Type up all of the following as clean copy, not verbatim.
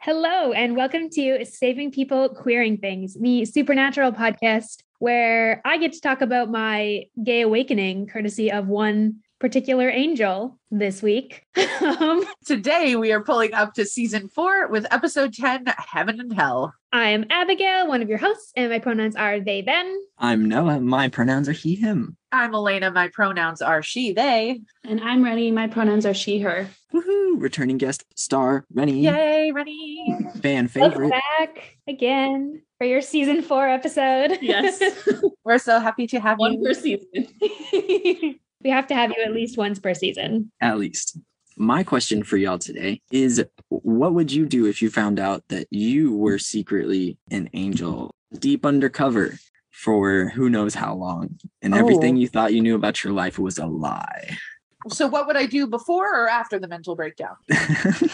Hello, and welcome to Saving People, Queering Things, the Supernatural podcast where I get to talk about my gay awakening courtesy of one particular angel this week. Today, we are pulling up to season 4 with episode 10, Heaven and Hell. I am Abigail, one of your hosts, and my pronouns are they, them. I'm Noah. My pronouns are he, him. I'm Elena. My pronouns are she, they. And I'm Renny. My pronouns are she, her. Woohoo! Returning guest star, Renny. Yay, Renny! Fan favorite. Welcome back again for your season 4 episode. Yes. We're so happy to have you. One per season. We have to have you at least once per season. At least. My question for y'all today is, what would you do if you found out that you were secretly an angel, deep undercover for who knows how long, and everything you thought you knew about your life was a lie? So what would I do before or after the mental breakdown?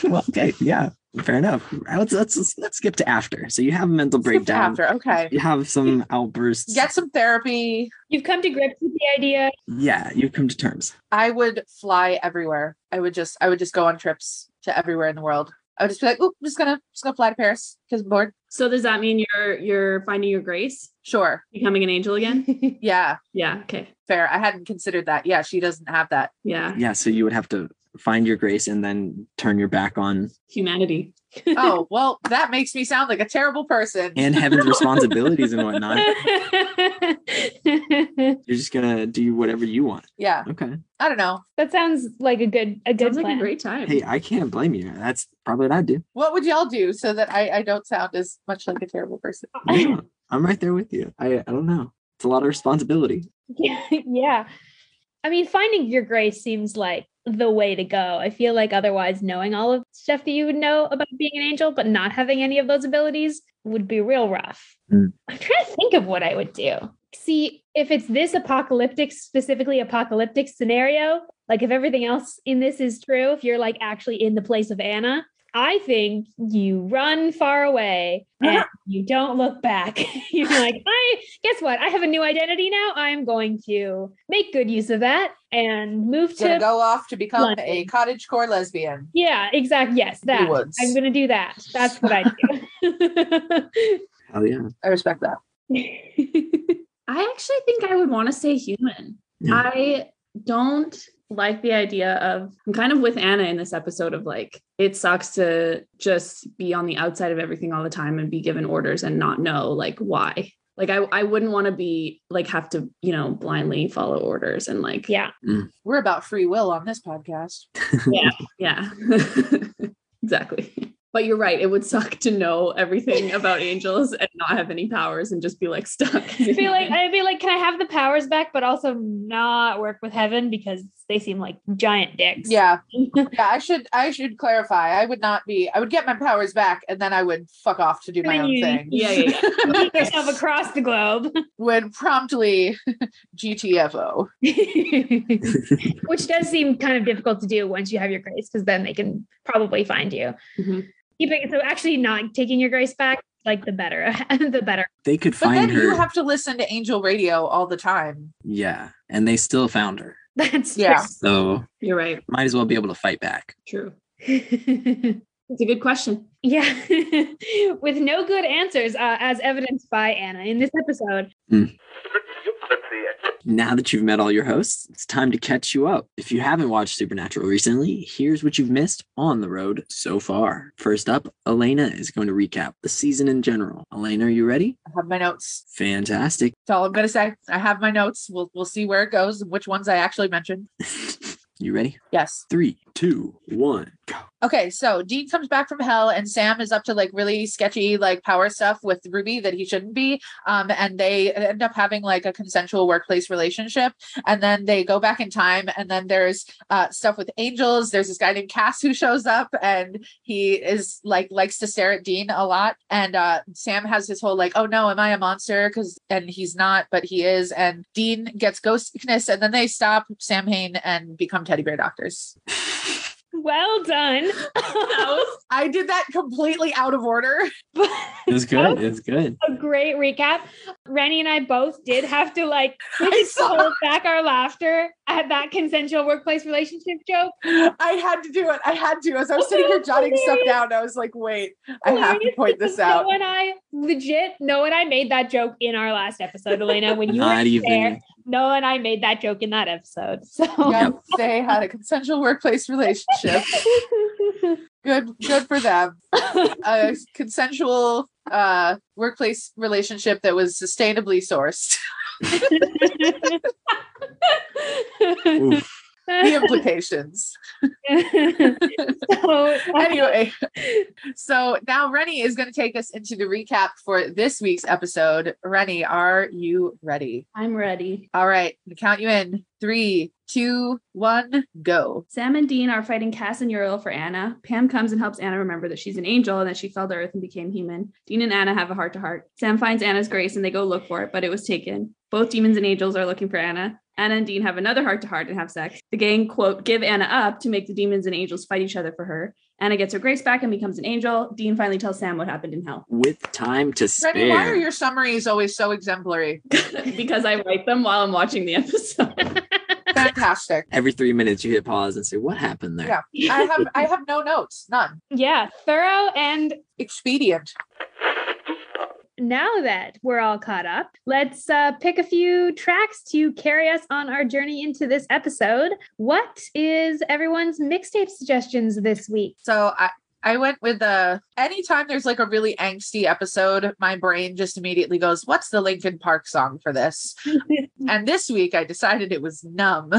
Well, okay, yeah, fair enough. Let's skip to after. So you have a mental breakdown. After, okay. You have some outbursts. Get some therapy. You've come to grips with the idea. Yeah, you've come to terms. I would fly everywhere. I would just go on trips to everywhere in the world. I would just be like, oh, I'm just gonna fly to Paris because I'm bored. So does that mean you're finding your grace? Sure. Becoming an angel again? Yeah. Yeah. Okay. Fair. I hadn't considered that. Yeah. She doesn't have that. Yeah. Yeah. So you would have to find your grace and then turn your back on humanity. Oh, well, that makes me sound like a terrible person. And heaven's responsibilities and whatnot. You're just going to do whatever you want. Yeah. Okay. I don't know. That sounds like a good plan. Like a great time. Hey, I can't blame you. That's probably what I'd do. What would y'all do so that I don't sound as much like a terrible person? Yeah, I'm right there with you. I don't know. It's a lot of responsibility. Yeah. I mean, finding your grace seems like the way to go. I feel like otherwise knowing all of the stuff that you would know about being an angel, but not having any of those abilities would be real rough. Mm. I'm trying to think of what I would do. See, if it's this specifically apocalyptic scenario, like if everything else in this is true, if you're like actually in the place of Anna, I think you run far away and you don't look back. You're like, guess what? I have a new identity now. I'm going to make good use of that and move to go off to become London. A cottagecore lesbian. Yeah, exactly. Yes, that. I'm going to do that. That's what I do. Hell yeah. I respect that. I actually think I would want to say human. Yeah. I don't like the idea of, I'm kind of with Anna in this episode of like, it sucks to just be on the outside of everything all the time and be given orders and not know like why. Like I wouldn't want to be like, have to, you know, blindly follow orders and like, yeah, we're about free will on this podcast. Yeah. Yeah, exactly. But you're right. It would suck to know everything about angels and not have any powers and just be like stuck. I'd be like, can I have the powers back, but also not work with heaven because they seem like giant dicks. Yeah. Yeah. I should clarify. I would get my powers back and then I would fuck off to do my own thing. Yeah. Move yourself across the globe. Would promptly GTFO. Which does seem kind of difficult to do once you have your grace, because then they can probably find you. Mm-hmm. So actually not taking your grace back, like the better. They could find her. But then you have to listen to angel radio all the time. Yeah. And they still found her. That's true. Yeah. So you're right. Might as well be able to fight back. True. It's a good question. Yeah. With no good answers, as evidenced by Anna in this episode. Mm. Now that you've met all your hosts, it's time to catch you up. If you haven't watched Supernatural recently, here's what you've missed on the road so far. First up, Elena is going to recap the season in general. Elena, are you ready? I have my notes. Fantastic. That's all I'm going to say. I have my notes. We'll see where it goes, which ones I actually mentioned. You ready? Yes. 3, 2, 1, go. Okay, so Dean comes back from hell and Sam is up to like really sketchy like power stuff with Ruby that he shouldn't be. And they end up having like a consensual workplace relationship. And then they go back in time and then there's stuff with angels. There's this guy named Cass who shows up and he is like, likes to stare at Dean a lot. And Sam has this whole like, oh no, am I a monster? And he's not, but he is. And Dean gets ghost sickness and then they stop Samhain and become teddy bear doctors. Well done. I did that completely out of order. It's good. It's good. A great recap. Renny and I both did have to hold back our laughter at that consensual workplace relationship joke. I had to do it. As I was sitting here jotting stuff down, I was like, wait, I have to point this out. When I legit, Noah and I made that joke in our last episode, Elena, when you were there. Noah and I made that joke in that episode. So yep, they had a consensual workplace relationship. Good for them. A consensual workplace relationship that was sustainably sourced. The implications. Anyway, so now Renny is going to take us into the recap for this week's episode. Renny, are you ready? I'm ready. All right, I'm going to count you in. 3, 2, 1, go. Sam and Dean are fighting Cass and Uriel for Anna. Pam comes and helps Anna remember that she's an angel and that she fell to earth and became human. Dean and Anna have a heart-to-heart. Sam finds Anna's grace and they go look for it, but it was taken. Both demons and angels are looking for Anna. Anna and Dean have another heart-to-heart and have sex. The gang, quote, give Anna up to make the demons and angels fight each other for her. Anna gets her grace back and becomes an angel. Dean finally tells Sam what happened in hell. With time to spare. Renny, why are your summaries always so exemplary? Because I write them while I'm watching the episode. Fantastic. Every 3 minutes you hit pause and say, what happened there? Yeah, I have no notes, none. Yeah, thorough and expedient. Now that we're all caught up, let's pick a few tracks to carry us on our journey into this episode. What is everyone's mixtape suggestions this week? So I went with anytime there's a really angsty episode, my brain just immediately goes, what's the Linkin Park song for this? And this week I decided it was Numb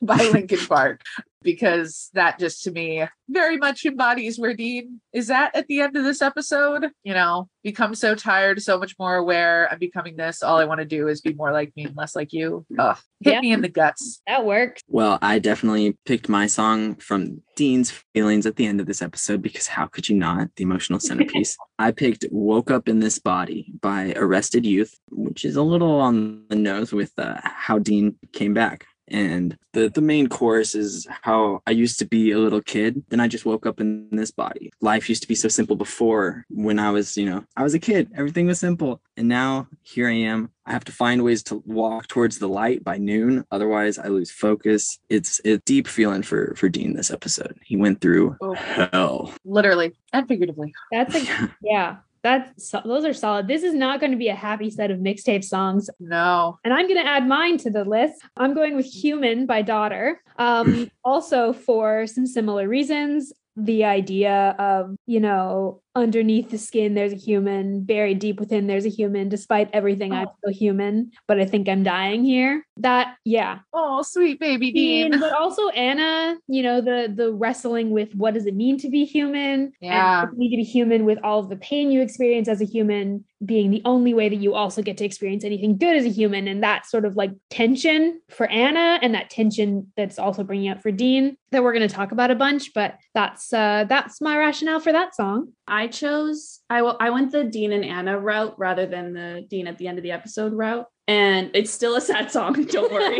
by Linkin Park, because that just to me very much embodies where Dean is at the end of this episode. You know, become so tired, so much more aware. I'm becoming this. All I want to do is be more like me and less like you. Ugh. Hit me in the guts. That works. Well, I definitely picked my song from Dean's feelings at the end of this episode, because how could you not? The emotional centerpiece. I picked Woke Up In This Body by Arrested Youth, which is a little on the nose with how Dean came back. And the main chorus is how I used to be a little kid, then I just woke up in this body. Life used to be so simple before, when I was, I was a kid. Everything was simple. And now here I am. I have to find ways to walk towards the light by noon. Otherwise, I lose focus. It's a deep feeling for Dean this episode. He went through hell. Literally and figuratively. That's yeah. Those are solid. This is not going to be a happy set of mixtape songs. No. And I'm going to add mine to the list. I'm going with Human by Daughter. Also for some similar reasons. The idea of, underneath the skin, there's a human, buried deep within, there's a human, despite everything, I'm still human, but I think I'm dying here. That, yeah. Oh, sweet baby Dean. But also Anna, the wrestling with what does it mean to be human? Yeah. And you need to be human with all of the pain you experience as a human being the only way that you also get to experience anything good as a human. And that sort of tension for Anna, and that tension that's also bringing up for Dean that we're going to talk about a bunch, but that's my rationale for that song. I went the Dean and Anna route rather than the Dean at the end of the episode route. And it's still a sad song. Don't worry.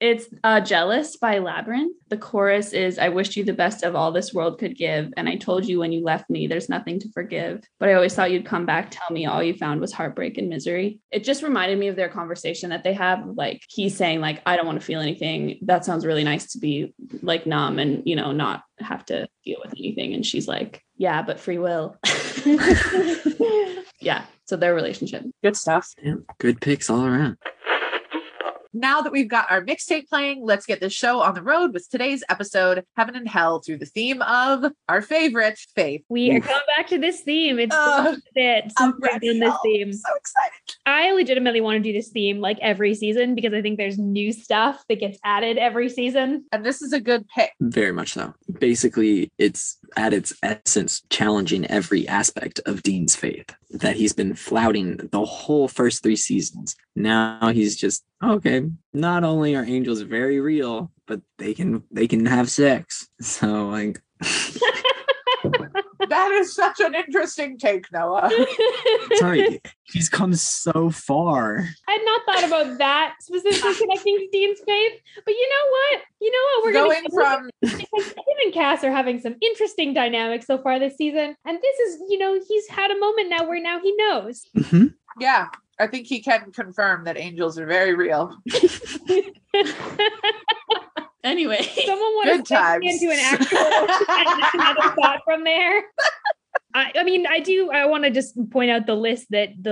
It's Jealous by Labrinth. The chorus is, I wished you the best of all this world could give. And I told you when you left me, there's nothing to forgive. But I always thought you'd come back. Tell me all you found was heartbreak and misery. It just reminded me of their conversation that they have. He's saying I don't want to feel anything. That sounds really nice to be numb and, not have to deal with anything. And she's like, yeah, but free will. Yeah. So their relationship. Good stuff. Yeah, good picks all around. Now that we've got our mixtape playing, let's get this show on the road with today's episode, Heaven and Hell, through the theme of our favorite, faith. We are going back to this theme. It's this theme. I'm so excited. I legitimately want to do this theme every season, because I think there's new stuff that gets added every season. And this is a good pick. Very much so. Basically, it's at its essence challenging every aspect of Dean's faith that he's been flouting the whole first 3 seasons. Now he's just... okay, not only are angels very real, but they can have sex. So that is such an interesting take, Noah. Sorry, He's come so far. I had not thought about that specifically connecting to Dean's faith, but you know what? We're going from him and Cass are having some interesting dynamics so far this season, and this is, he's had a moment now where now he knows. Mm-hmm. Yeah, I think he can confirm that angels are very real. Anyway, someone wants to into an actual another thought from there. I want to just point out the list that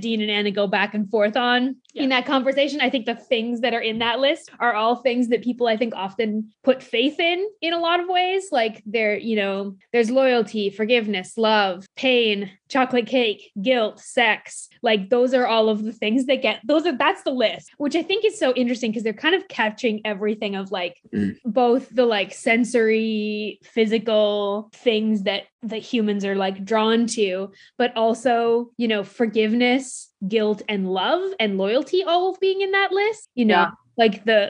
Dean and Anna go back and forth on in that conversation. I think the things that are in that list are all things that people, I think, often put faith in a lot of ways. Like there's loyalty, forgiveness, love, pain, chocolate cake, guilt, sex. Like those are all of the things that that's the list, which I think is so interesting because they're kind of catching everything of both the sensory, physical things that humans are drawn to, but also, forgiveness, guilt, and love and loyalty all being in that list,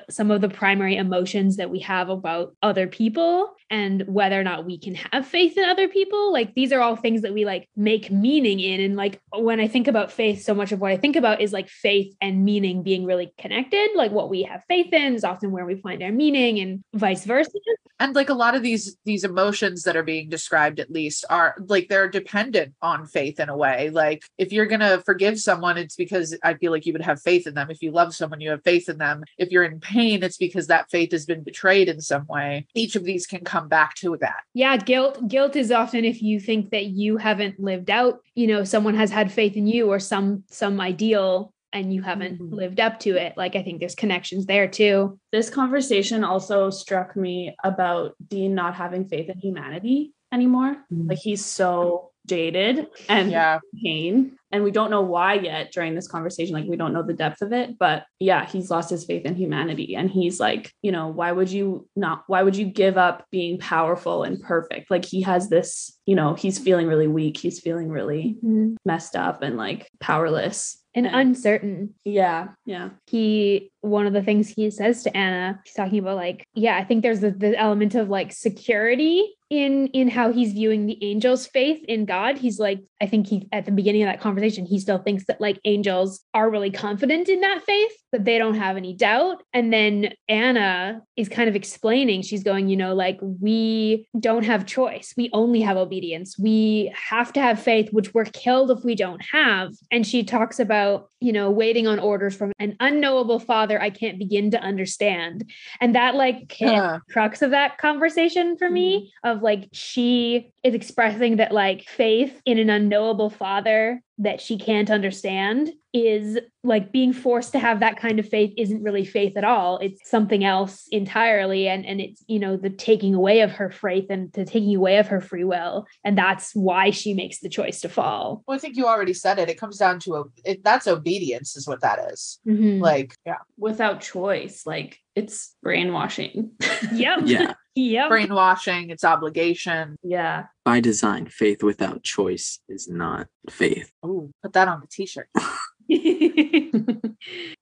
some of the primary emotions that we have about other people and whether or not we can have faith in other people. These are all things that we make meaning in. And when I think about faith, so much of what I think about is faith and meaning being really connected. What we have faith in is often where we find our meaning and vice versa. And a lot of these emotions that are being described, at least, are they're dependent on faith in a way. If you're going to forgive someone, it's because I feel like you would have faith in them. If you love someone, you have faith in them. If you're in pain, it's because that faith has been betrayed in some way. Each of these can come back to that. Yeah. Guilt is often if you think that you haven't lived out, someone has had faith in you or some ideal and you haven't lived up to it. I think there's connections there too. This conversation also struck me about Dean not having faith in humanity anymore. Mm-hmm. He's so jaded and pain. And we don't know why yet during this conversation. We don't know the depth of it, but he's lost his faith in humanity. And he's why would you give up being powerful and perfect? He has this, he's feeling really weak. He's feeling really messed up and powerless. And uncertain. Yeah. Yeah. One of the things he says to Anna, he's talking about I think there's the element of security in how he's viewing the angels' faith in God. He's I think at the beginning of that conversation, he still thinks that angels are really confident in that faith, that they don't have any doubt. And then Anna is kind of explaining, she's going, we don't have choice. We only have obedience. We have to have faith, which we're killed if we don't have. And she talks about, waiting on orders from an unknowable father I can't begin to understand. And that crux of that conversation for me of she is expressing that faith in an unknowable father that she can't understand is being forced to have that kind of faith isn't really faith at all. It's something else entirely. And it's, the taking away of her faith and the taking away of her free will. And that's why she makes the choice to fall. Well, I think you already said it. It comes down to that's obedience is what that is. Mm-hmm. Without choice, it's brainwashing. Yep. Yeah. Yep. Brainwashing, it's obligation. Yeah. By design, faith without choice is not faith. Oh, put that on the t-shirt.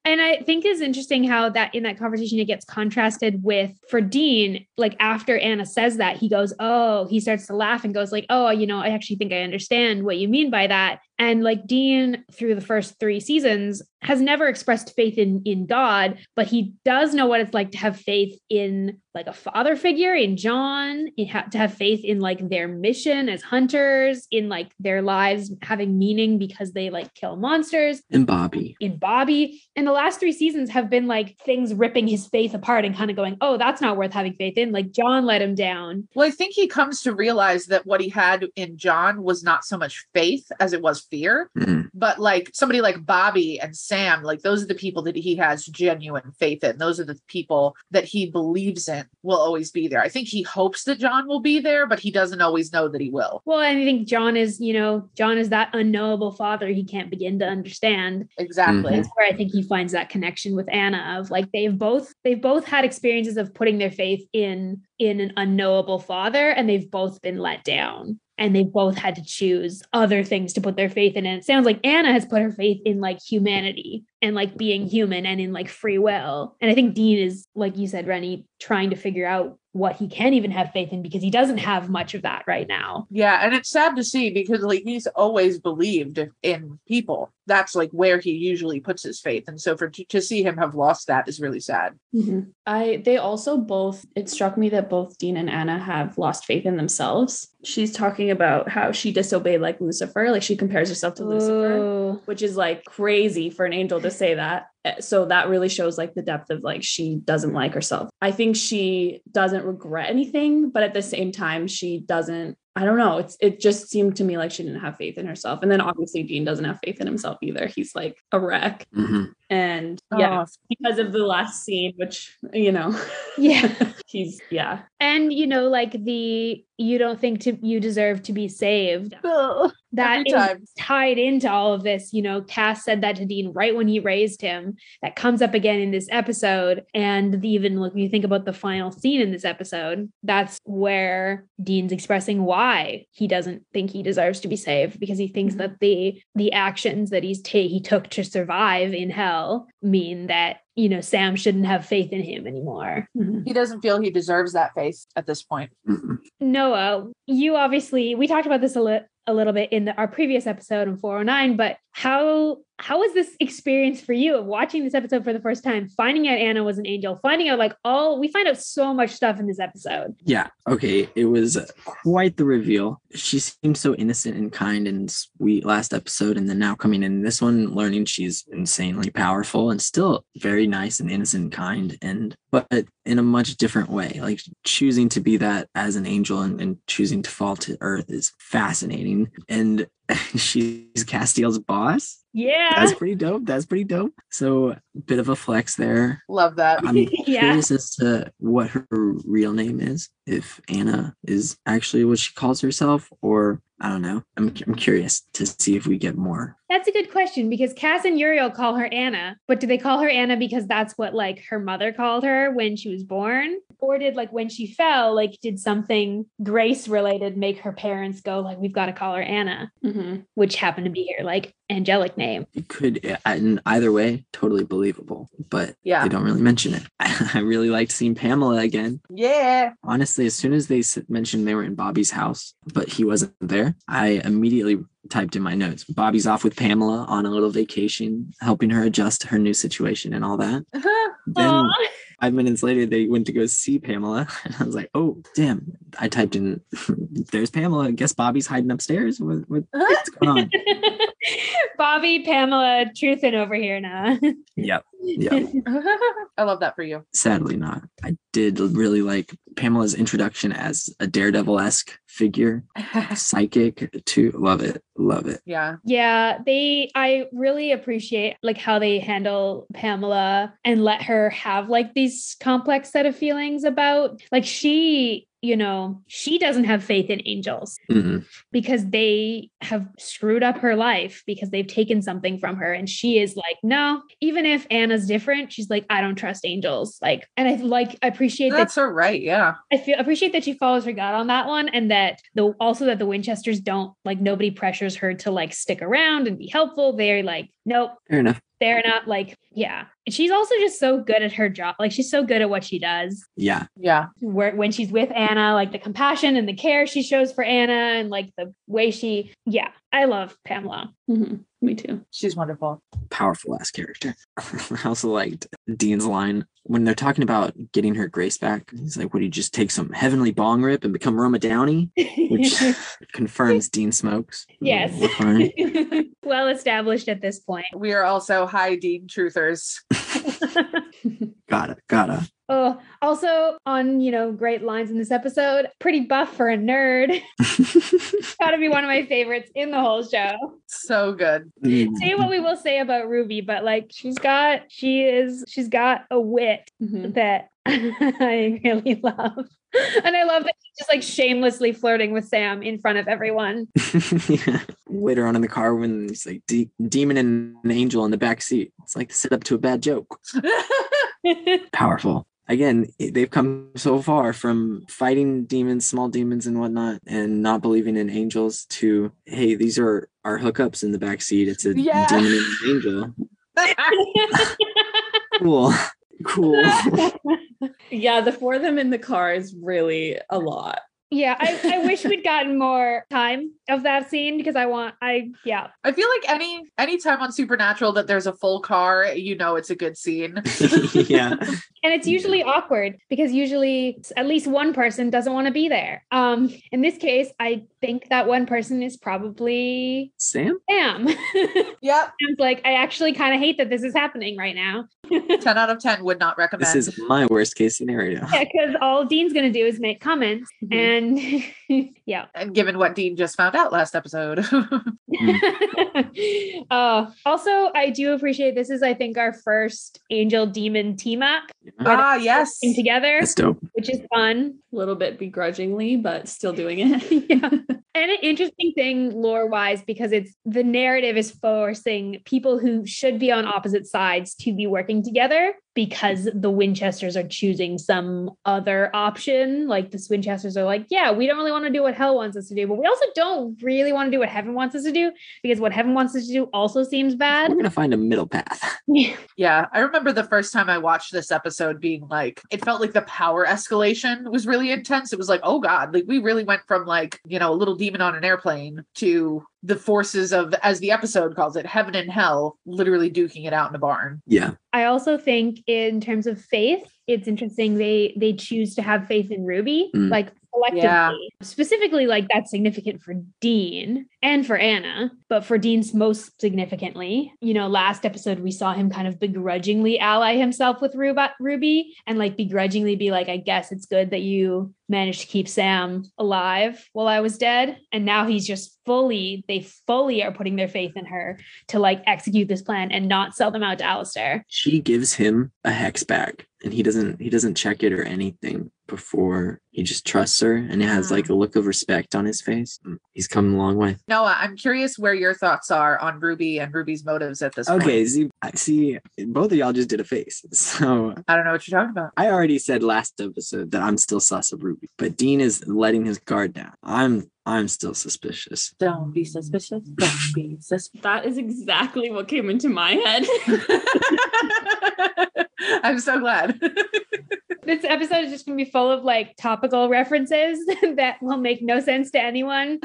And I think it's interesting how that in that conversation, it gets contrasted with for Dean, after Anna says that he goes, oh, he starts to laugh and goes I actually think I understand what you mean by that. And Dean through the first three seasons has never expressed faith in God, but he does know what it's to have faith in a father figure in John, to have faith in their mission as hunters, in their lives having meaning because they kill monsters. And Bobby. In Bobby. And the last three seasons have been things ripping his faith apart and kind of going, oh, that's not worth having faith in. John let him down. Well, I think he comes to realize that what he had in John was not so much faith as it was fear, but somebody like Bobby and Sam, those are the people that he has genuine faith in. Those are the people that he believes in will always be there. I think he hopes that John will be there, but he doesn't always know that he will. Well, and I think John is that unknowable father he can't begin to understand. Exactly. Mm-hmm. That's where I think he finds that connection with Anna of they've both had experiences of putting their faith in an unknowable father, and they've both been let down. And they both had to choose other things to put their faith in. And it sounds like Anna has put her faith in humanity and being human and in free will. And I think Dean is, like you said, Renny, trying to figure out what he can even have faith in, because he doesn't have much of that right now. Yeah. And it's sad to see, because like he's always believed in people. That's like where he usually puts his faith. And so to see him have lost that is really sad. Mm-hmm. They also both, it struck me that both Dean and Anna have lost faith in themselves. She's talking about how she disobeyed like Lucifer, like she compares herself to Lucifer, which is like crazy for an angel to say that. So that really shows like the depth of like, she doesn't like herself. I think she doesn't regret anything, but at the same time, she doesn't, I don't know. It just seemed to me like she didn't have faith in herself. And then obviously Dean doesn't have faith in himself either. He's like a wreck. Mm-hmm. And yeah, because of the last scene, which, you know, yeah, he's, yeah. And, you know, like you don't think you deserve to be saved. Oh, that is tied into all of this. You know, Cass said that to Dean right when he raised him. That comes up again in this episode. And even when you think about the final scene in this episode, that's where Dean's expressing why he doesn't think he deserves to be saved, because he thinks that the actions that he took to survive in hell mean that, you know, Sam shouldn't have faith in him anymore. He doesn't feel he deserves that faith at this point. Noah, you obviously, we talked about this a little bit in our previous episode in 409, but how was this experience for you of watching this episode for the first time, finding out Anna was an angel, finding out like we find out so much stuff in this episode? Yeah. Okay. It was quite the reveal. She seemed so innocent and kind and sweet last episode. And then now coming in this one, learning she's insanely powerful and still very nice and innocent and kind, but in a much different way, like choosing to be that as an angel and choosing to fall to earth is fascinating. And she's Castiel's boss. Yeah. That's pretty dope. So bit of a flex there. Love that. I'm curious as to what her real name is, if Anna is actually what she calls herself, or I don't know. I'm curious to see if we get more. That's a good question, because Cass and Uriel call her Anna, but do they call her Anna because that's what like her mother called her when she was born? Or did like when she fell, like did something grace related make her parents go like, we've got to call her Anna, which happened to be her like angelic name? It could, in either way, totally believable, but yeah, they don't really mention it. I really liked seeing Pamela again. Yeah. Honestly, as soon as they mentioned they were in Bobby's house, but he wasn't there, I immediately typed in my notes, Bobby's off with Pamela on a little vacation, helping her adjust to her new situation and all that. Then Aww. 5 minutes later, they went to go see Pamela. And I was like, oh, damn. I typed in, there's Pamela. I guess Bobby's hiding upstairs. What's going on? Bobby, Pamela, truthin' over here now. Yep. I love that for you. Sadly not. I did really like Pamela's introduction as a daredevil-esque figure, psychic too. Love it. Yeah. I really appreciate like how they handle Pamela and let her have like these complex set of feelings about like she doesn't have faith in angels because they have screwed up her life, because they've taken something from her. And she is like, no, even if Anna's different, she's like, I don't trust angels. Like, and I appreciate that's her right. Yeah. I appreciate that she follows her gut on that one. And that also that the Winchesters don't like, nobody pressures her to like stick around and be helpful. They're like, nope. Fair enough. They're not like, yeah. She's also just so good at her job. Like she's so good at what she does. Yeah. Yeah. When she's with Anna, like the compassion and the care she shows for Anna and like the way I love Pamela. Mm-hmm. Me too. She's wonderful. Powerful ass character. I also liked Dean's line when they're talking about getting her grace back. He's like, would you just take some heavenly bong rip and become Roma Downey? Which confirms Dean smokes. Yes. Well established at this point. We are also high Dean truthers. Gotta. Oh, also on, great lines in this episode, pretty buff for a nerd. Gotta be one of my favorites in the whole show. So good. Say what we will say about Ruby, but like she's got a wit that I really love. And I love that she's just like shamelessly flirting with Sam in front of everyone. Yeah. Later on in the car when it's like demon and an angel in the back seat. It's like the setup to a bad joke. Powerful. Again, they've come so far from fighting demons, small demons and whatnot, and not believing in angels to, hey, these are our hookups in the backseat. It's a demon and an angel. Cool. Yeah, the four of them in the car is really a lot. Yeah, I wish we'd gotten more time of that scene because I feel like any time on Supernatural that there's a full car, you know it's a good scene. Yeah. And it's usually awkward because usually at least one person doesn't want to be there. In this case, I think that one person is probably Sam. Yep. Sam's like, I actually kind of hate that this is happening right now. 10 out of 10 would not recommend. This is my worst case scenario. Yeah, because all Dean's going to do is make comments. Mm-hmm. And yeah. And given what Dean just found out last episode. Also, I do appreciate this is, I think, our first angel demon team up. Yes. Together. That's dope. Which is fun. A little bit begrudgingly, but still doing it. Yeah. And an interesting thing lore wise, because it's the narrative is forcing people who should be on opposite sides to be working together because the Winchesters are choosing some other option. Like the Winchesters are like, yeah, we don't really want to do what hell wants us to do, but we also don't really want to do what heaven wants us to do because what heaven wants us to do also seems bad. We're going to find a middle path. Yeah. I remember the first time I watched this episode being like, it felt like the power escalation was really intense. It was like, oh God, like we really went from like, you know, a little demon on an airplane to the forces of, as the episode calls it, heaven and hell, literally duking it out in a barn. Yeah. I also think in terms of faith, it's interesting. They choose to have faith in Ruby, like collectively, specifically like that's significant for Dean and for Anna, but for Dean's most significantly, you know, last episode, we saw him kind of begrudgingly ally himself with Ruby and like begrudgingly be like, I guess it's good that you managed to keep Sam alive while I was dead. And now he's just fully are putting their faith in her to like execute this plan and not sell them out to Alistair. She gives him a hex bag and he doesn't check it or anything before. He just trusts her and it has like a look of respect on his face. He's come a long way. Noah, I'm curious where your thoughts are on Ruby and Ruby's motives at this point. Okay, see, both of y'all just did a face. So I don't know what you're talking about. I already said last episode that I'm still sus of Ruby, but Dean is letting his guard down. I'm still suspicious. Don't be suspicious. Don't be suspicious. That is exactly what came into my head. I'm so glad. This episode is just going to be full of like topical references that will make no sense to anyone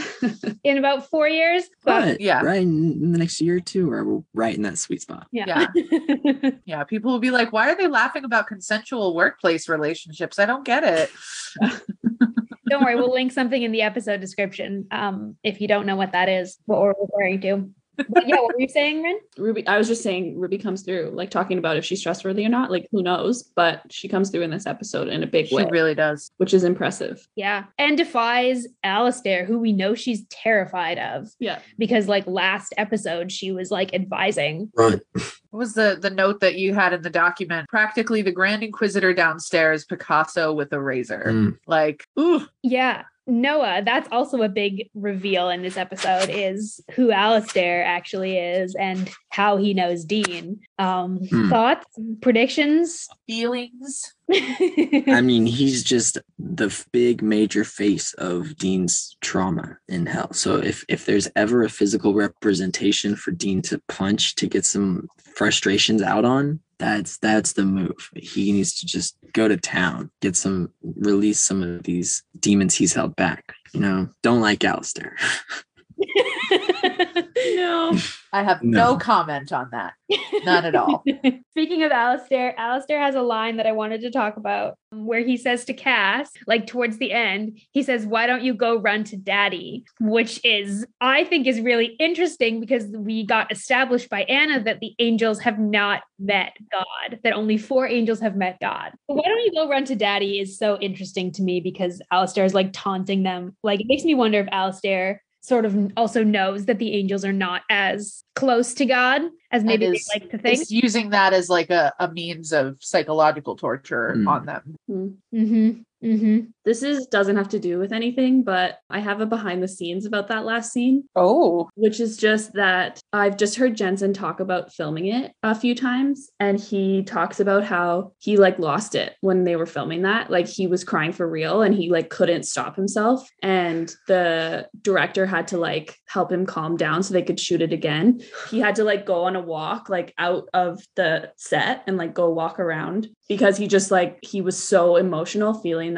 in about 4 years. But yeah, right in the next year or two, or right in that sweet spot. Yeah. Yeah. People will be like, why are they laughing about consensual workplace relationships? I don't get it. Don't worry. We'll link something in the episode description. If you don't know what that is, what we're referring to. But yeah, what were you saying, Ren? Ruby, I was just saying Ruby comes through, like talking about if she's trustworthy or not, like who knows, but she comes through in this episode in a big way. She really does. Which is impressive. Yeah. And defies Alistair, who we know she's terrified of. Yeah. Because like last episode, she was like advising. Right. What was the note that you had in the document? Practically the Grand Inquisitor downstairs, Picasso with a razor. Like, ooh. Yeah. Noah, that's also a big reveal in this episode is who Alistair actually is and how he knows Dean. Thoughts, predictions, feelings. I mean, he's just the big major face of Dean's trauma in hell. So if there's ever a physical representation for Dean to punch to get some frustrations out on, that's the move. He needs to just go to town, release some of these demons he's held back. You know, don't like Alistair. No, I have no comment on that. Not at all. Speaking of Alistair has a line that I wanted to talk about where he says to Cass, like towards the end, he says, why don't you go run to daddy? Which is, I think is really interesting because we got established by Anna that the angels have not met God, that only 4 angels have met God. But why don't you go run to daddy is so interesting to me because Alistair is like taunting them. Like it makes me wonder if Alistair sort of also knows that the angels are not as close to God as maybe they like to think. It's using that as like a means of psychological torture on them. This doesn't have to do with anything, but I have a behind the scenes about that last scene. Oh, which is just that I've just heard Jensen talk about filming it a few times. And he talks about how he like lost it when they were filming that. Like he was crying for real and he like couldn't stop himself. And the director had to like help him calm down so they could shoot it again. He had to like go on a walk, like out of the set and like go walk around because he just like, he was so emotional feeling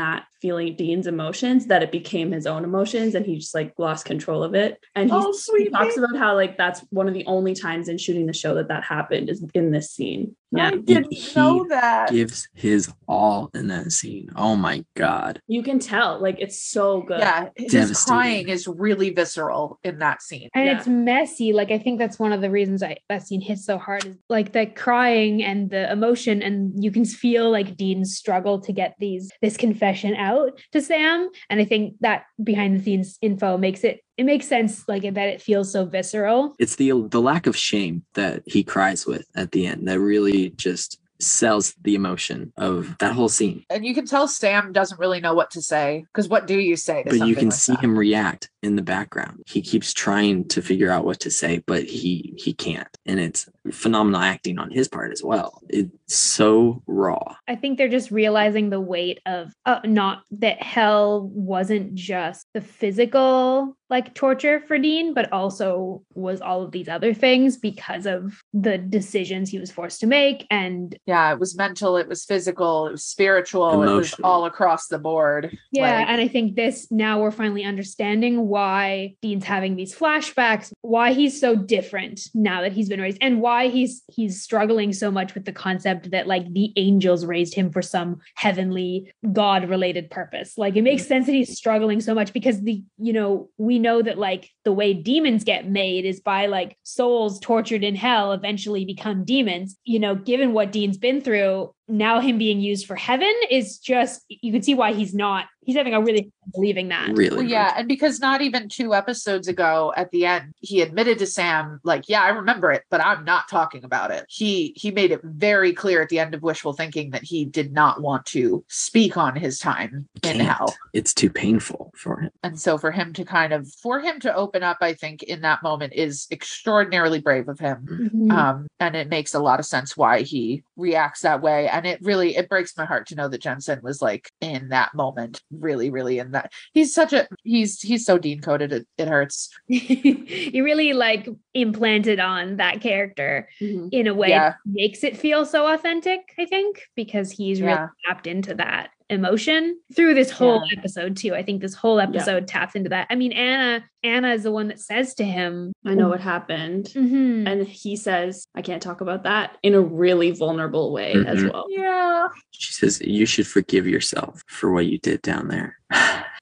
Dean's emotions that it became his own emotions and he just like lost control of it. And he talks about how like, that's one of the only times in shooting the show that that happened is in this scene. Yeah. I didn't know that. Gives his all in that scene. Oh my God. You can tell like, it's so good. Yeah. His crying is really visceral in that scene. And it's messy. Like, I think that's one of the reasons that scene hits so hard is like the crying and the emotion. And you can feel like Dean's struggle to get this confession out to Sam. And I think that behind the scenes info makes it makes sense, like that it feels so visceral. It's the lack of shame that he cries with at the end that really just sells the emotion of that whole scene. And you can tell Sam doesn't really know what to say, because what do you say to something? But you can see him react in the background. He keeps trying to figure out what to say, but he can't. And it's phenomenal acting on his part as well. It's so raw. I think they're just realizing the weight of not that hell wasn't just the physical like torture for Dean, but also was all of these other things because of the decisions he was forced to make. And yeah, it was mental, it was physical, it was spiritual, emotional. It was all across the board. Yeah. Like, and I think this, now we're finally understanding why Dean's having these flashbacks, why he's so different now that he's been raised, and why he's struggling so much with the concept that like the angels raised him for some heavenly God-related purpose. Like it makes sense that he's struggling so much because we know that like the way demons get made is by like souls tortured in hell eventually become demons, given what Dean's been through. Now him being used for heaven is just, you can see why he's having a really believing that. Really? Well, yeah. And because not even 2 episodes ago at the end, he admitted to Sam, like, yeah, I remember it, but I'm not talking about it. He made it very clear at the end of Wishful Thinking that he did not want to speak on his time in hell. It's too painful for him. And so for him to open up, I think in that moment is extraordinarily brave of him. Mm-hmm. And it makes a lot of sense why he reacts that way. And it breaks my heart to know that Jensen was like in that moment, really, really in that. He's so Dean coded. It hurts. He really like implanted on that character in a way that makes it feel so authentic, I think, because he's really tapped into that emotion through this whole episode too. I think this whole episode taps into that. I mean, Anna is the one that says to him, I know what happened. Mm-hmm. And he says, I can't talk about that, in a really vulnerable way as well. Yeah. She says, you should forgive yourself for what you did down there.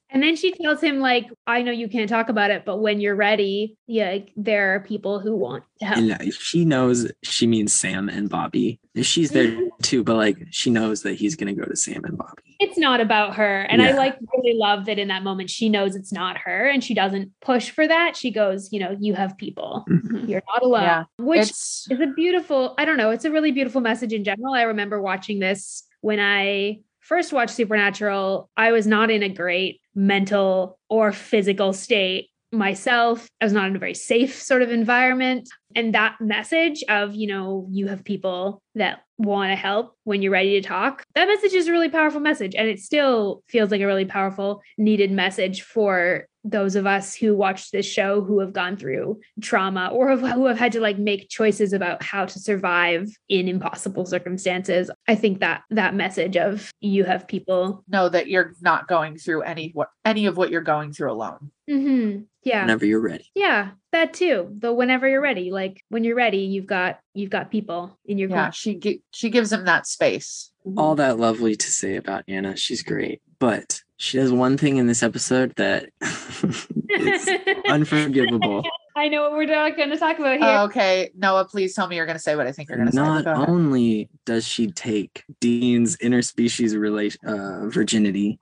And then she tells him, like, I know you can't talk about it, but when you're ready, there are people who want to help. And she knows she means Sam and Bobby. She's there too, but like, she knows that he's going to go to Sam and Bobby. It's not about her. And I really love that in that moment, she knows it's not her and she doesn't push for that. She goes, you have people. Mm-hmm. You're not alone. Yeah. Which is a beautiful, I don't know, it's a really beautiful message in general. I remember watching this when I first watched Supernatural. I was not in a great mental or physical state myself. I was not in a very safe sort of environment. And that message of, you have people that want to help when you're ready to talk, that message is a really powerful message. And it still feels like a really powerful, needed message for those of us who watch this show, who have gone through trauma or who have had to like make choices about how to survive in impossible circumstances. I think that message of you have people, know that you're not going through any of what you're going through alone. Mm-hmm. Yeah. Whenever you're ready. Yeah. That too. Though whenever you're ready, like when you're ready, you've got people in your corner. She gives them that space. All that lovely to say about Anna. She's great. But she does one thing in this episode that is unforgivable. I know what we're going to talk about here. Okay. Noah, please tell me you're going to say what I think you're going to say. Not only does she take Dean's interspecies virginity,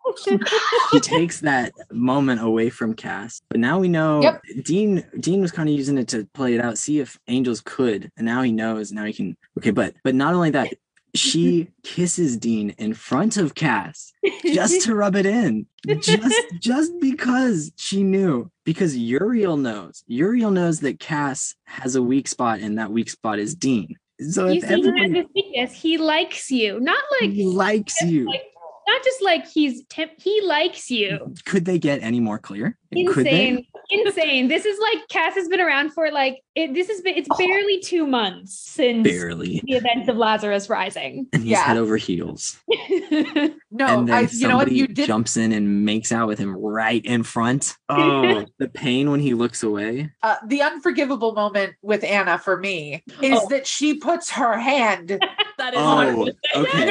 she takes that moment away from Cass. But now we know Dean was kind of using it to play it out, see if angels could. And now he knows. Now he can. Okay. But not only that, she kisses Dean in front of Cass just to rub it in, just because she knew, because Uriel knows that Cass has a weak spot and that weak spot is Dean. So if everyone, he likes you, not like he likes you. Like, not just like he likes you. Could they get any more clear? Insane. Insane. This is like Cass has been around for like it's barely 2 months since the events of Lazarus Rising. And he's head over heels. Jumps in and makes out with him right in front. Oh, the pain when he looks away. The unforgivable moment with Anna for me is that she puts her hand. That is okay.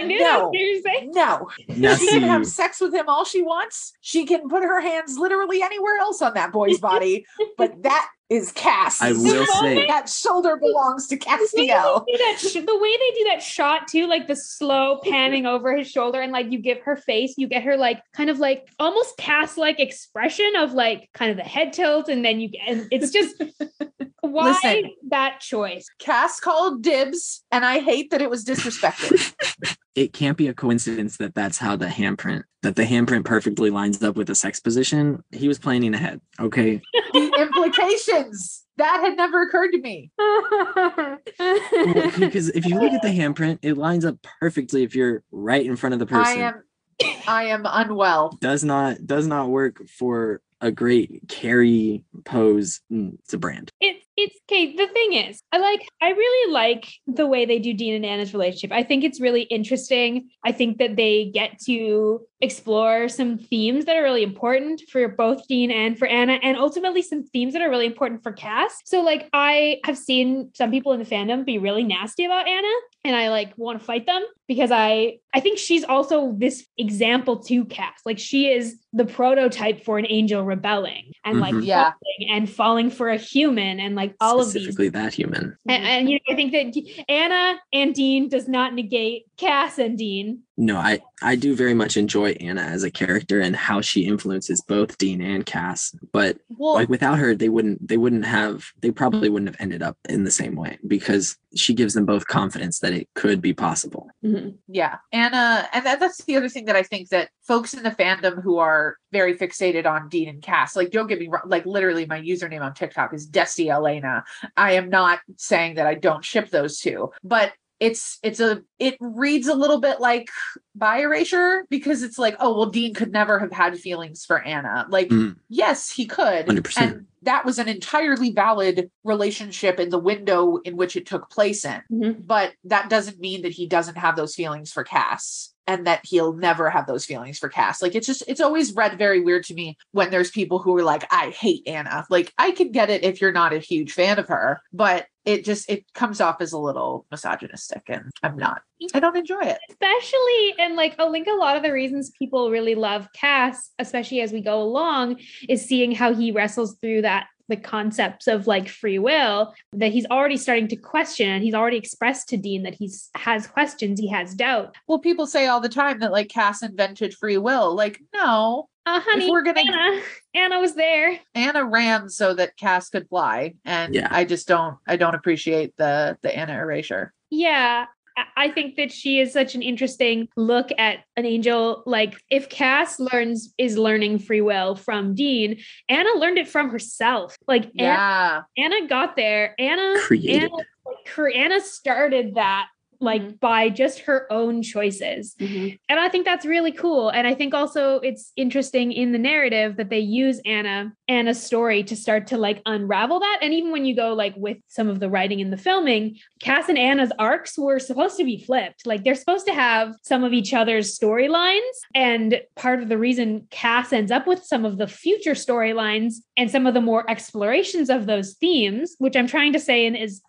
No. She can have sex with him all she wants. She can put her hands literally anywhere else on that boy's body, but that is Cass. I will say that shoulder belongs to Castiel. The way they do that shot too, like the slow panning over his shoulder, and like you give her face, you get her like kind of like almost Cass-like expression of like kind of the head tilt, and then it's just why that choice? Cass called dibs, and I hate that it was disrespected. It can't be a coincidence that that's how the handprint perfectly lines up with the sex position. He was planning ahead. Okay. The implications. That had never occurred to me. Because if you look at the handprint, it lines up perfectly if you're right in front of the person. I am unwell. Does not work for a great carry pose. It's a brand. It's okay. The thing is, I really like the way they do Dean and Anna's relationship. I think it's really interesting. I think that they get to explore some themes that are really important for both Dean and for Anna, and ultimately some themes that are really important for Cass. So like, I have seen some people in the fandom be really nasty about Anna, and I like want to fight them because I think she's also this example to Cass. Like, she is the prototype for an angel rebelling and and falling for a human and like, all of these. Specifically that human. And I think that Anna and Dean does not negate Cass and Dean. No, I do very much enjoy Anna as a character and how she influences both Dean and Cass. But without her, they probably wouldn't have ended up in the same way, because she gives them both confidence that it could be possible. Mm-hmm. Yeah. Anna, and that's the other thing that I think that folks in the fandom who are very fixated on Dean and Cass, like, don't get me wrong, like literally my username on TikTok is Desti Elena. I am not saying that I don't ship those two, but it reads a little bit like bi erasure, because it's like, oh, well, Dean could never have had feelings for Anna. Like, yes, he could. 100%. And that was an entirely valid relationship in the window in which it took place in. Mm-hmm. But that doesn't mean that he doesn't have those feelings for Cass, and that he'll never have those feelings for Cass. Like, it's always read very weird to me when there's people who are like, I hate Anna. Like, I can get it if you're not a huge fan of her, but it comes off as a little misogynistic, and I'm not. I don't enjoy it. Especially, and like, I'll link a lot of the reasons people really love Cass, especially as we go along, is seeing how he wrestles through that, the concepts of like free will that he's already starting to question, and he's already expressed to Dean that he has questions, he has doubt. Well, people say all the time that like Cass invented free will. Like, no. Honey, Anna was there. Anna ran so that Cass could fly. And I don't appreciate the Anna erasure. Yeah. I think that she is such an interesting look at an angel. Like, if Cass is learning free will from Dean, Anna learned it from herself. Like, Anna got there. Anna started that, like, by just her own choices. Mm-hmm. And I think that's really cool. And I think also it's interesting in the narrative that they use Anna's story to start to like unravel that. And even when you go like with some of the writing in the filming, Cass and Anna's arcs were supposed to be flipped. Like, they're supposed to have some of each other's storylines. And part of the reason Cass ends up with some of the future storylines and some of the more explorations of those themes, which I'm trying to say in as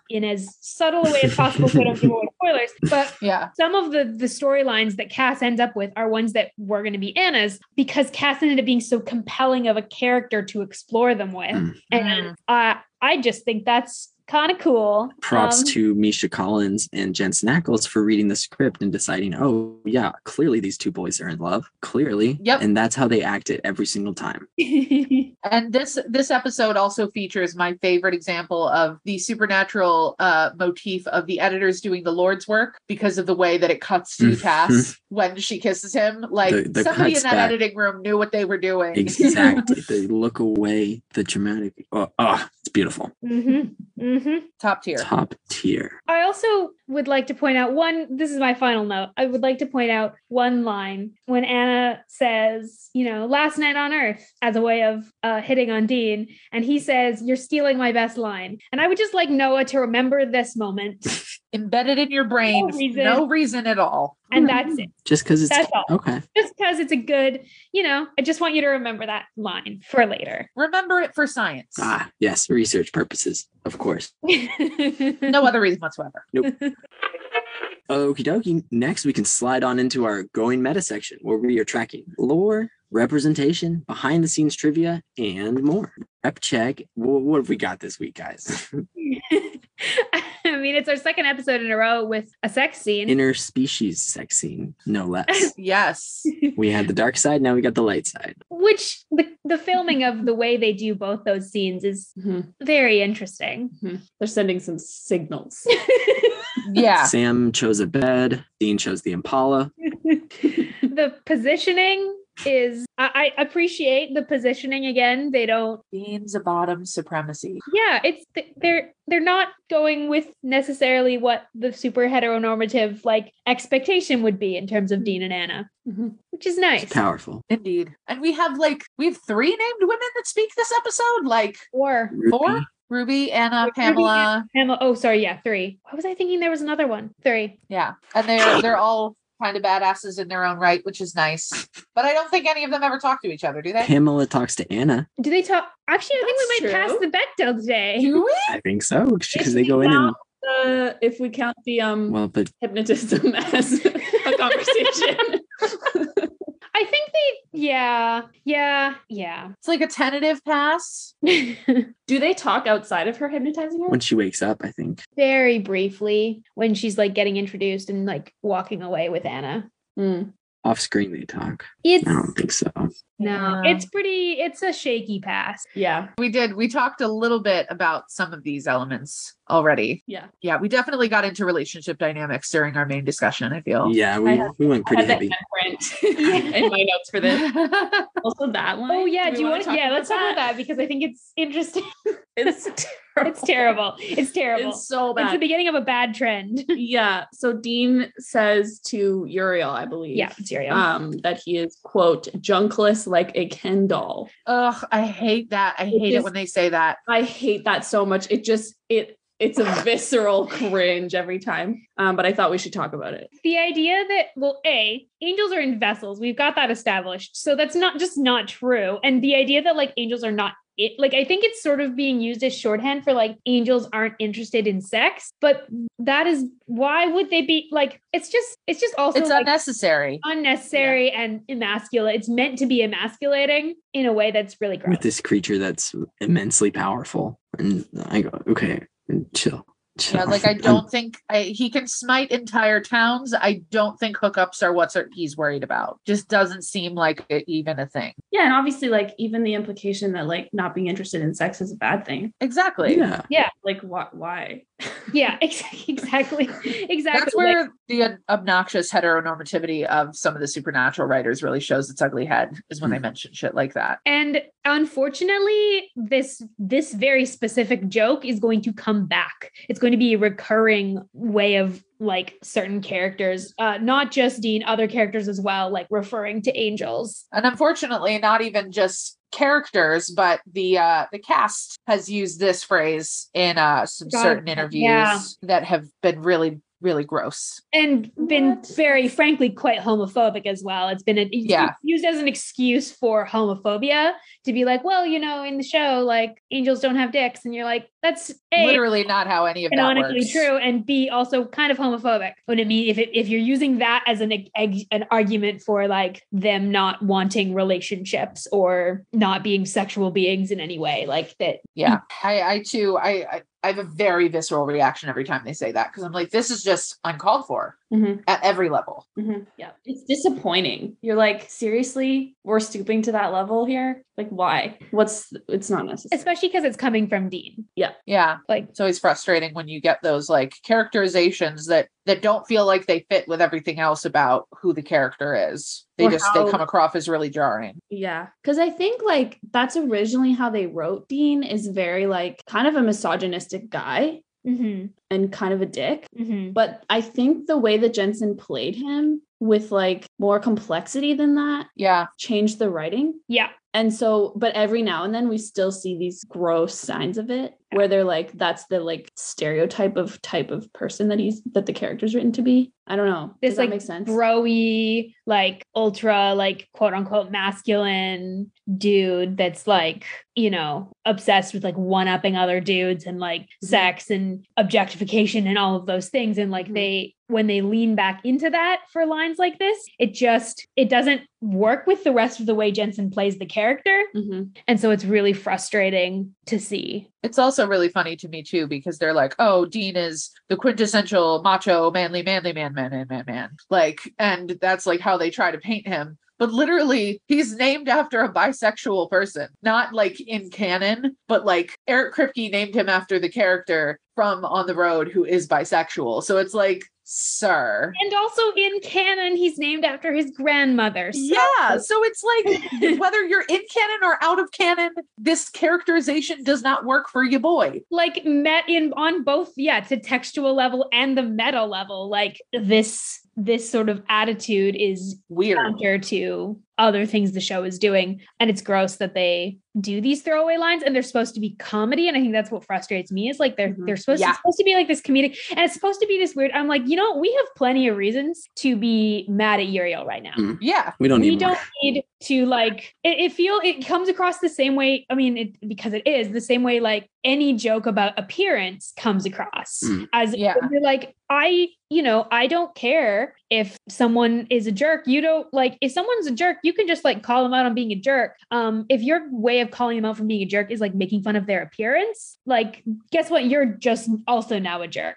subtle a way as possible, so I don't give away spoilers, but some of the storylines that Cass ends up with are ones that were going to be Anna's, because Cass ended up being so compelling of a character to explore them with. Mm. And I just think that's kind of cool. Props to Misha Collins and Jensen Ackles for reading the script and deciding, clearly these two boys are in love. Clearly. Yep. And that's how they act it every single time. And this episode also features my favorite example of the supernatural motif of the editors doing the Lord's work, because of the way that it cuts to Cass when she kisses him. Like the somebody in that editing room knew what they were doing. Exactly. They look away. The dramatic. Oh, it's beautiful. Mm-hmm. Mm-hmm. Top tier. Top tier. I also would like to point out one. This is my final note. I would like to point out one line when Anna says, you know, last night on Earth, as a way of hitting on Dean, and he says, you're stealing my best line. And I would just like Noah to remember this moment. Embedded in your brain. No reason at all. And that's it. Just because it's okay. Just because it's a good, you know, I just want you to remember that line for later. Remember it for science. Ah, yes. Research purposes, of course. No other reason whatsoever. Nope. Okie dokie. Next, we can slide on into our Going Meta section, where we are tracking lore, representation, behind the scenes trivia, and more. Rep check. What have we got this week, guys? I mean, it's our second episode in a row with a sex scene. Interspecies sex scene, no less. Yes. We had the dark side, now we got the light side. Which, the filming of the way they do both those scenes is very interesting. Mm-hmm. They're sending some signals. Yeah. Sam chose a bed. Dean chose the Impala. The positioning is, I appreciate the positioning again. They don't. Dean's a bottom supremacy. Yeah, it's they're not going with necessarily what the super heteronormative like expectation would be in terms of Dean and Anna, which is nice. It's powerful. Indeed. And we have three named women that speak this episode, like four. Ruby, Anna, Pamela. Oh, sorry. Yeah. Three. Why was I thinking there was another one? Three. Yeah. And they're all kind of badasses in their own right, which is nice. But I don't think any of them ever talk to each other, do they? Pamela talks to Anna. Do they talk? Actually, I think we might pass the Bechdel today. Do we? I think so. Because they go in and... if we count the hypnotism as a conversation. I think they, yeah. It's like a tentative pass. Do they talk outside of her hypnotizing her? When she wakes up, I think. Very briefly, when she's like getting introduced and like walking away with Anna. Mm. Off screen they talk. I don't think so. No, it's a shaky pass. Yeah. We talked a little bit about some of these elements already. Yeah. Yeah, we definitely got into relationship dynamics during our main discussion, I feel. Yeah, we went pretty heavy. In my notes for this. Also that one. Oh yeah, do you want to let's talk about that because I think it's interesting. It's terrible. It's so bad. It's the beginning of a bad trend. Yeah. So Dean says to Uriel, I believe. Yeah, it's Uriel. That he is, quote, junkless like a Ken doll. Ugh, I hate that. I hate it when they say that. I hate that so much. It's a visceral cringe every time. But I thought we should talk about it. The idea that, angels are in vessels. We've got that established. So that's not true. And the idea that like angels are not I think it's sort of being used as shorthand for like angels aren't interested in sex, but that is why would they be like, it's just also it's like unnecessary and emasculate. It's meant to be emasculating in a way that's really gross. With this creature that's immensely powerful. And I go, okay, chill. Yeah, like I don't think he can smite entire towns. I don't think hookups are what he's worried about. Just doesn't seem like even a thing. Yeah, and obviously, like even the implication that like not being interested in sex is a bad thing. Exactly. Yeah. Yeah. Like why? Yeah. Exactly. That's where the obnoxious heteronormativity of some of the supernatural writers really shows its ugly head. Is when they mention shit like that. And unfortunately, this very specific joke is going to come back. It's going to be a recurring way of like certain characters, not just Dean, other characters as well, like referring to angels. And unfortunately, not even just characters, but the cast has used this phrase in some certain interviews that have been really, really gross. And been very frankly, quite homophobic as well. It's been used as an excuse for homophobia to be like, well, you know, in the show, like angels don't have dicks. And you're like, that's literally not how any of that works. True. And B, also kind of homophobic. But I mean, if you're using that as an argument for like them not wanting relationships or not being sexual beings in any way like that. Yeah. I too, I have a very visceral reaction every time they say that because I'm like, this is just uncalled for. mm-hmm. at every level. Mm-hmm. Yeah. It's disappointing. You're like, seriously, we're stooping to that level here? Like, why? It's not necessary. Especially because it's coming from Dean. Yeah. Yeah. Like, it's always frustrating when you get those like characterizations that don't feel like they fit with everything else about who the character is. They come across as really jarring. Yeah. Cause I think like that's originally how they wrote Dean, is very like kind of a misogynistic guy. Mm-hmm. And kind of a dick. Mm-hmm. But I think the way that Jensen played him with like more complexity than that. Yeah. Changed the writing. Yeah. And so, but every now and then we still see these gross signs of it where they're like, that's the like stereotype of type of person that the character's written to be. I don't know. Does that make sense? Bro-y, like ultra, like quote unquote masculine dude that's like, you know, obsessed with like one-upping other dudes and like mm-hmm. sex and objectification and all of those things. And like mm-hmm. When they lean back into that for lines like this, it doesn't work with the rest of the way Jensen plays the character. Mm-hmm. And so it's really frustrating to see. It's also really funny to me too, because they're like, oh, Dean is the quintessential macho, manly man. Like, and that's like how they try to paint him. But literally, he's named after a bisexual person, not like in canon, but like Eric Kripke named him after the character from On the Road who is bisexual. So it's like, sir. And also in canon, he's named after his grandmother. So. Yeah. So it's like, whether you're in canon or out of canon, this characterization does not work for your boy. Like met in on both, yeah, the textual level and the meta level, like this sort of attitude is weird counter to other things the show is doing. And it's gross that they do these throwaway lines, and they're supposed to be comedy. And I think that's what frustrates me, is like they're supposed, yeah. supposed to be like this comedic, and it's supposed to be this weird. I'm like, you know, we have plenty of reasons to be mad at Uriel right now. Mm. Yeah. We don't need to like, it comes across the same way. I mean, because it is the same way, like any joke about appearance comes across as yeah. you're like, I don't care if someone is a jerk. You don't like, if someone's a jerk, you can just like call them out on being a jerk. If your way of calling them out from being a jerk is like making fun of their appearance, like, guess what? You're just also now a jerk.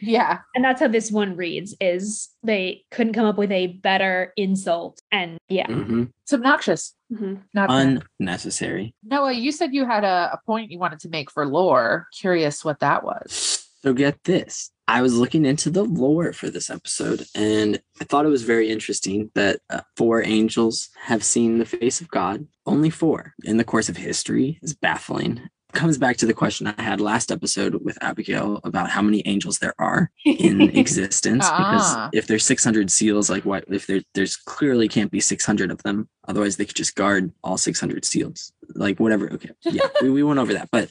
Yeah. And that's how this one reads, is they couldn't come up with a better insult. And yeah. Mm-hmm. It's obnoxious. Mm-hmm. Not unnecessary. Noah, you said you had a point you wanted to make for lore. Curious what that was. So get this. I was looking into the lore for this episode, and I thought it was very interesting that 4 angels have seen the face of God. Only 4 in the course of history is baffling. Comes back to the question I had last episode with Abigail about how many angels there are in existence. Because if there's 600 seals, like what if there's clearly can't be 600 of them. Otherwise they could just guard all 600 seals, like whatever. Okay. Yeah. we went over that, but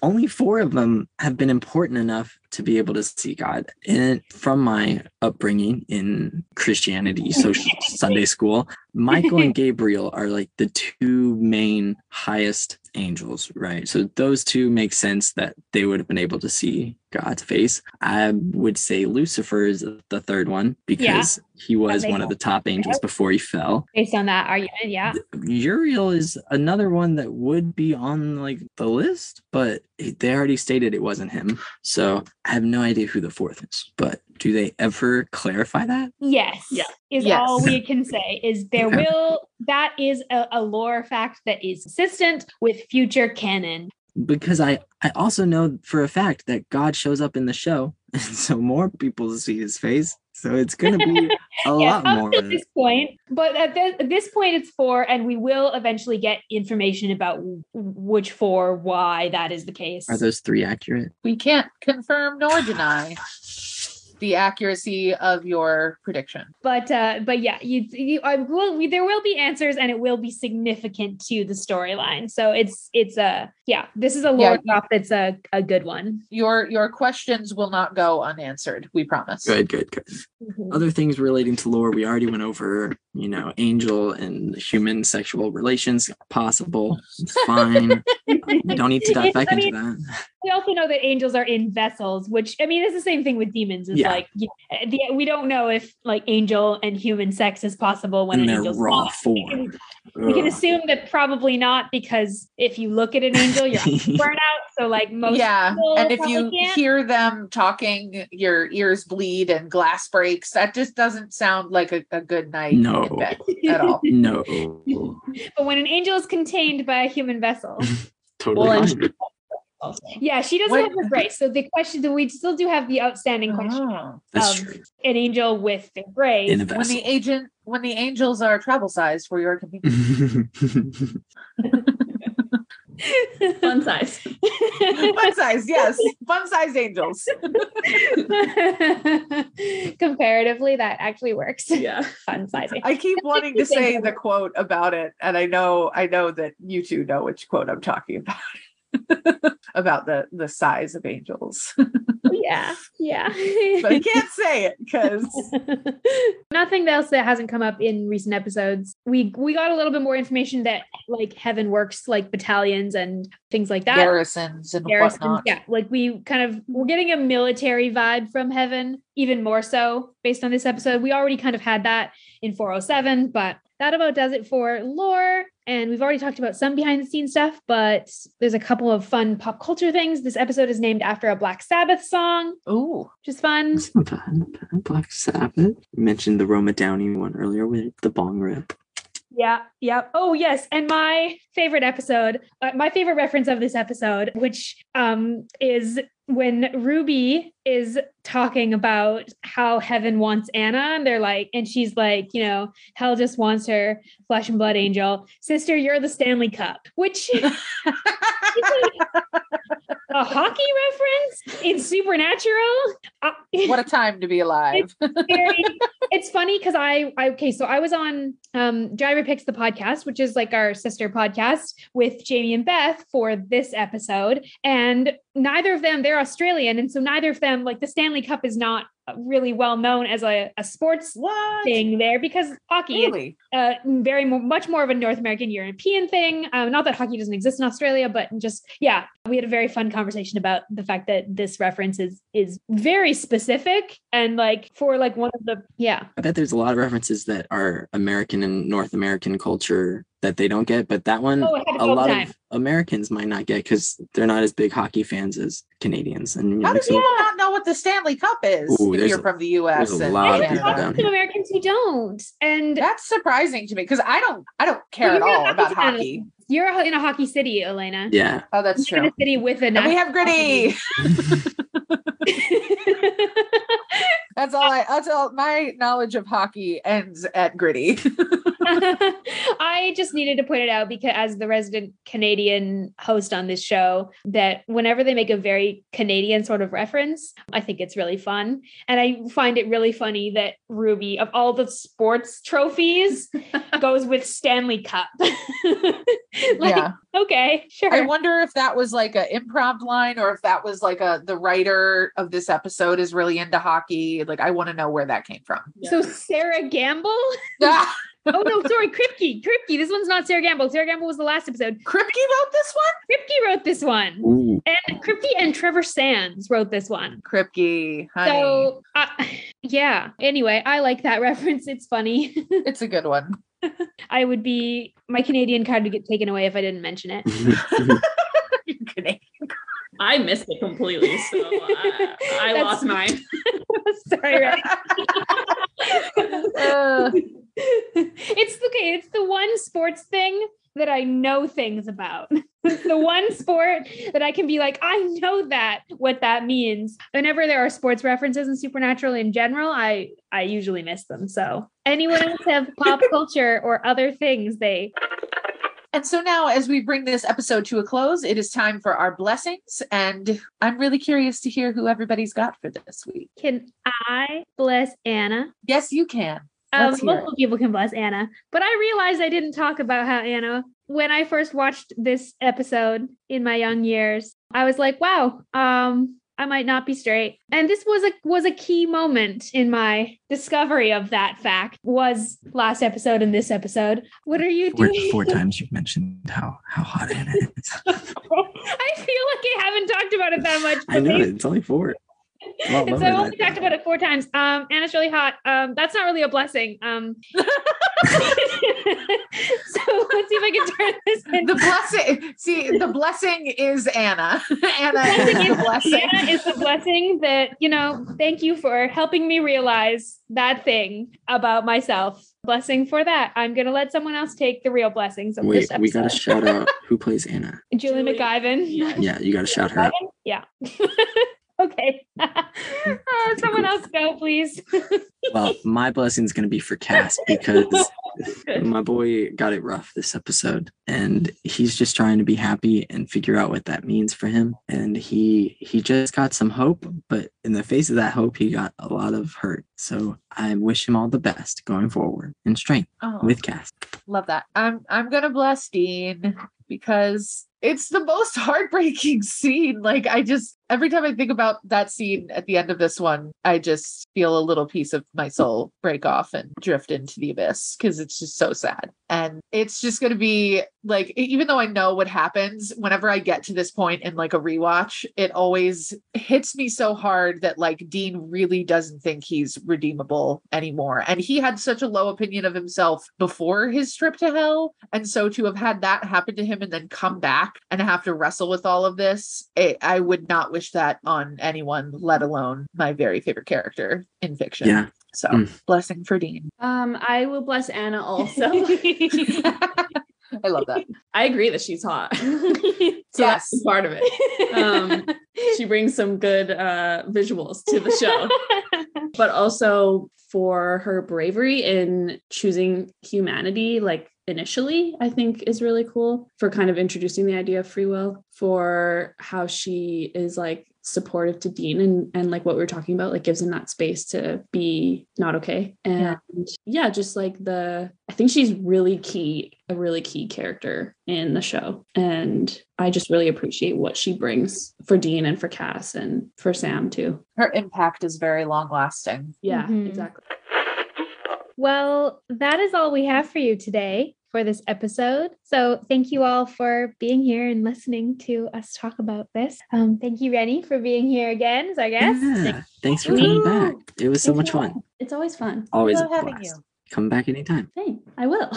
only 4 of them have been important enough to be able to see God. And from my upbringing in Christianity, social Sunday school, Michael and Gabriel are like the 2 main highest angels, right? So those 2 make sense that they would have been able to see God's face. I would say Lucifer is the 3rd one, because he was one of the top angels before he fell. Based on that, Uriel is another one that would be on like the list, but they already stated it wasn't him. So I have no idea who the 4th is, but do they ever clarify that? Yes. Yeah. All we can say is that is a lore fact that is consistent with future canon. Because I also know for a fact that God shows up in the show, and so more people see his face. So it's going to be a lot more at this point. But at this point, it's 4, and we will eventually get information about which 4, why that is the case. Are those 3 accurate? We can't confirm nor deny the accuracy of your prediction. But yeah, there will be answers, and it will be significant to the storyline. So this is a lore drop. It's a good one. Your questions will not go unanswered. We promise. Good. Mm-hmm. Other things relating to lore, we already went over, you know, angel and human sexual relations, possible. It's fine. We don't need to dive back into that. We also know that angels are in vessels, which, I mean, it's the same thing with demons. It's like, we don't know if like angel and human sex is possible when an angel's raw form. We can assume that probably not, because if you look at an angel until you're burnout. So like most people, and if you hear them talking, your ears bleed and glass breaks. That just doesn't sound like a good night in bed at all. No. But when an angel is contained by a human vessel. Totally. Well, yeah, she doesn't have her grace. So the question that we still do have the outstanding question. That's true. An angel with the grace. When the angels are travel sized for your convenience. Fun size. Fun size, yes. Fun size angels. Comparatively, that actually works. Yeah. Fun size. I keep wanting to say the quote about it. And I know that you two know which quote I'm talking about. About the size of angels. Yeah. But I can't say it because nothing else that hasn't come up in recent episodes. We got a little bit more information that like heaven works like battalions and things like that. Garrisons and whatnot. Yeah. Like we're getting a military vibe from heaven, even more so based on this episode. We already kind of had that in 407, but that about does it for lore. And we've already talked about some behind the scenes stuff, but there's a couple of fun pop culture things. This episode is named after a Black Sabbath song. Oh, which is fun. That's not bad. Black Sabbath. You mentioned the Roma Downey one earlier with the bong rip. Yeah. Yep. Oh, yes. And my favorite episode, my favorite reference of this episode, which is when Ruby is talking about how heaven wants Anna, and they're like, and she's like, you know, hell just wants her flesh and blood angel. Sister, you're the Stanley Cup, which is like a hockey reference in Supernatural. What a time to be alive. It's funny because I was on Driver Picks, the podcast, which is like our sister podcast with Jamie and Beth for this episode. And neither of them, they're Australian. And so neither of them, like the Stanley Cup is not really well known as a sports thing there, because hockey is much more of a North American European thing. Not that hockey doesn't exist in Australia, but just, yeah, we had a very fun conversation about the fact that this reference is very specific and like for like one of the, yeah. I bet there's a lot of references that are American and North American culture that they don't get, but that one, a lot of Americans might not get because they're not as big hockey fans as Canadians. And how do people not know what the Stanley Cup is? Ooh, if you're from the U.S., there's a lot of people down here. Americans who don't, and that's surprising to me because I don't care at all about hockey. You're in a hockey city, Elena. Yeah. Oh, that's true. In a city with and we have Gritty. That's all. My knowledge of hockey ends at Gritty. I just needed to point it out because as the resident Canadian host on this show, that whenever they make a very Canadian sort of reference, I think it's really fun. And I find it really funny that Ruby, of all the sports trophies, goes with Stanley Cup. Okay, sure. I wonder if that was like an improv line or if that was like the writer of this episode is really into hockey. Like, I want to know where that came from. Yeah. So Sera Gamble? Oh, no, sorry, Kripke. This one's not Sera Gamble. Sera Gamble was the last episode. Kripke wrote this one. Ooh. And Kripke and Trevor Sands wrote this one. Kripke, honey. So, yeah. Anyway, I like that reference. It's funny. It's a good one. My Canadian card would get taken away if I didn't mention it. Your Canadian card. I missed it completely, so I lost mine. Sorry, right? It's the one sports thing that I know things about. It's the one sport that I can be like, I know what that means. Whenever there are sports references in Supernatural in general, I usually miss them. So anyone else have pop culture or other things they... And so now as we bring this episode to a close, it is time for our blessings. And I'm really curious to hear who everybody's got for this week. Can I bless Anna? Yes, you can. Multiple people can bless Anna, but I realized I didn't talk about how Anna, when I first watched this episode in my young years, I was like, wow, I might not be straight. And this was a key moment in my discovery of that fact, was last episode and this episode. What are you doing? Four times you've mentioned how hot Anna is. I feel like I haven't talked about it that much. I know, it's only four. So I've only talked about it 4 times. Anna's really hot. That's not really a blessing. So let's see if I can turn this in. The blessing. See, the blessing is Anna. Anna is the blessing that, you know, thank you for helping me realize that thing about myself. Blessing for that. I'm going to let someone else take the real blessings of this episode. We got to shout out who plays Anna. Julie McGivern. Yeah, you got to shout her out. Yeah. Okay. Someone else go, please. Well, my blessing's going to be for Cass because my boy got it rough this episode and he's just trying to be happy and figure out what that means for him. And he just got some hope, but in the face of that hope, he got a lot of hurt. So I wish him all the best going forward and strength with Cass. Love that. I'm going to bless Dean because it's the most heartbreaking scene. Like every time I think about that scene at the end of this one, I just feel a little piece of my soul break off and drift into the abyss because it's just so sad. And it's just going to be like, even though I know what happens, whenever I get to this point in like a rewatch, it always hits me so hard that like Dean really doesn't think he's redeemable anymore. And he had such a low opinion of himself before his trip to hell. And so to have had that happen to him and then come back and have to wrestle with all of this, I would not wish that on anyone, let alone my very favorite character in fiction. Yeah. So blessing for Dean. I will bless Anna also. I love that. I agree that she's hot. So yes, that's part of it. She brings some good visuals to the show. But also for her bravery in choosing humanity, like initially, I think is really cool, for kind of introducing the idea of free will, for how she is like supportive to Dean and like what we were talking about, like gives him that space to be not okay. And yeah, just like I think she's really key, a really key character in the show. And I just really appreciate what she brings for Dean and for Cass and for Sam too. Her impact is very long lasting. Yeah, exactly. Well, that is all we have for you today for this episode. So thank you all for being here and listening to us talk about this. Thank you, Renny, for being here again as our guest. Yeah, thanks for coming back. It was so much fun. It's always fun. Always a blast. Come back anytime. Thanks. I will.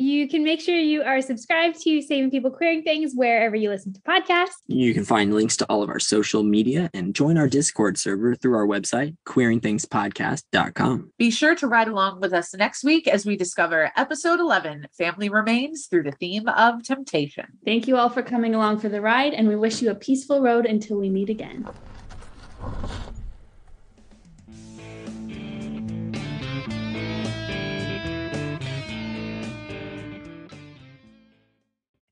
You can make sure you are subscribed to Saving People Queering Things wherever you listen to podcasts. You can find links to all of our social media and join our Discord server through our website, queeringthingspodcast.com. Be sure to ride along with us next week as we discover episode 11, Family Remains, through the theme of temptation. Thank you all for coming along for the ride, and we wish you a peaceful road until we meet again.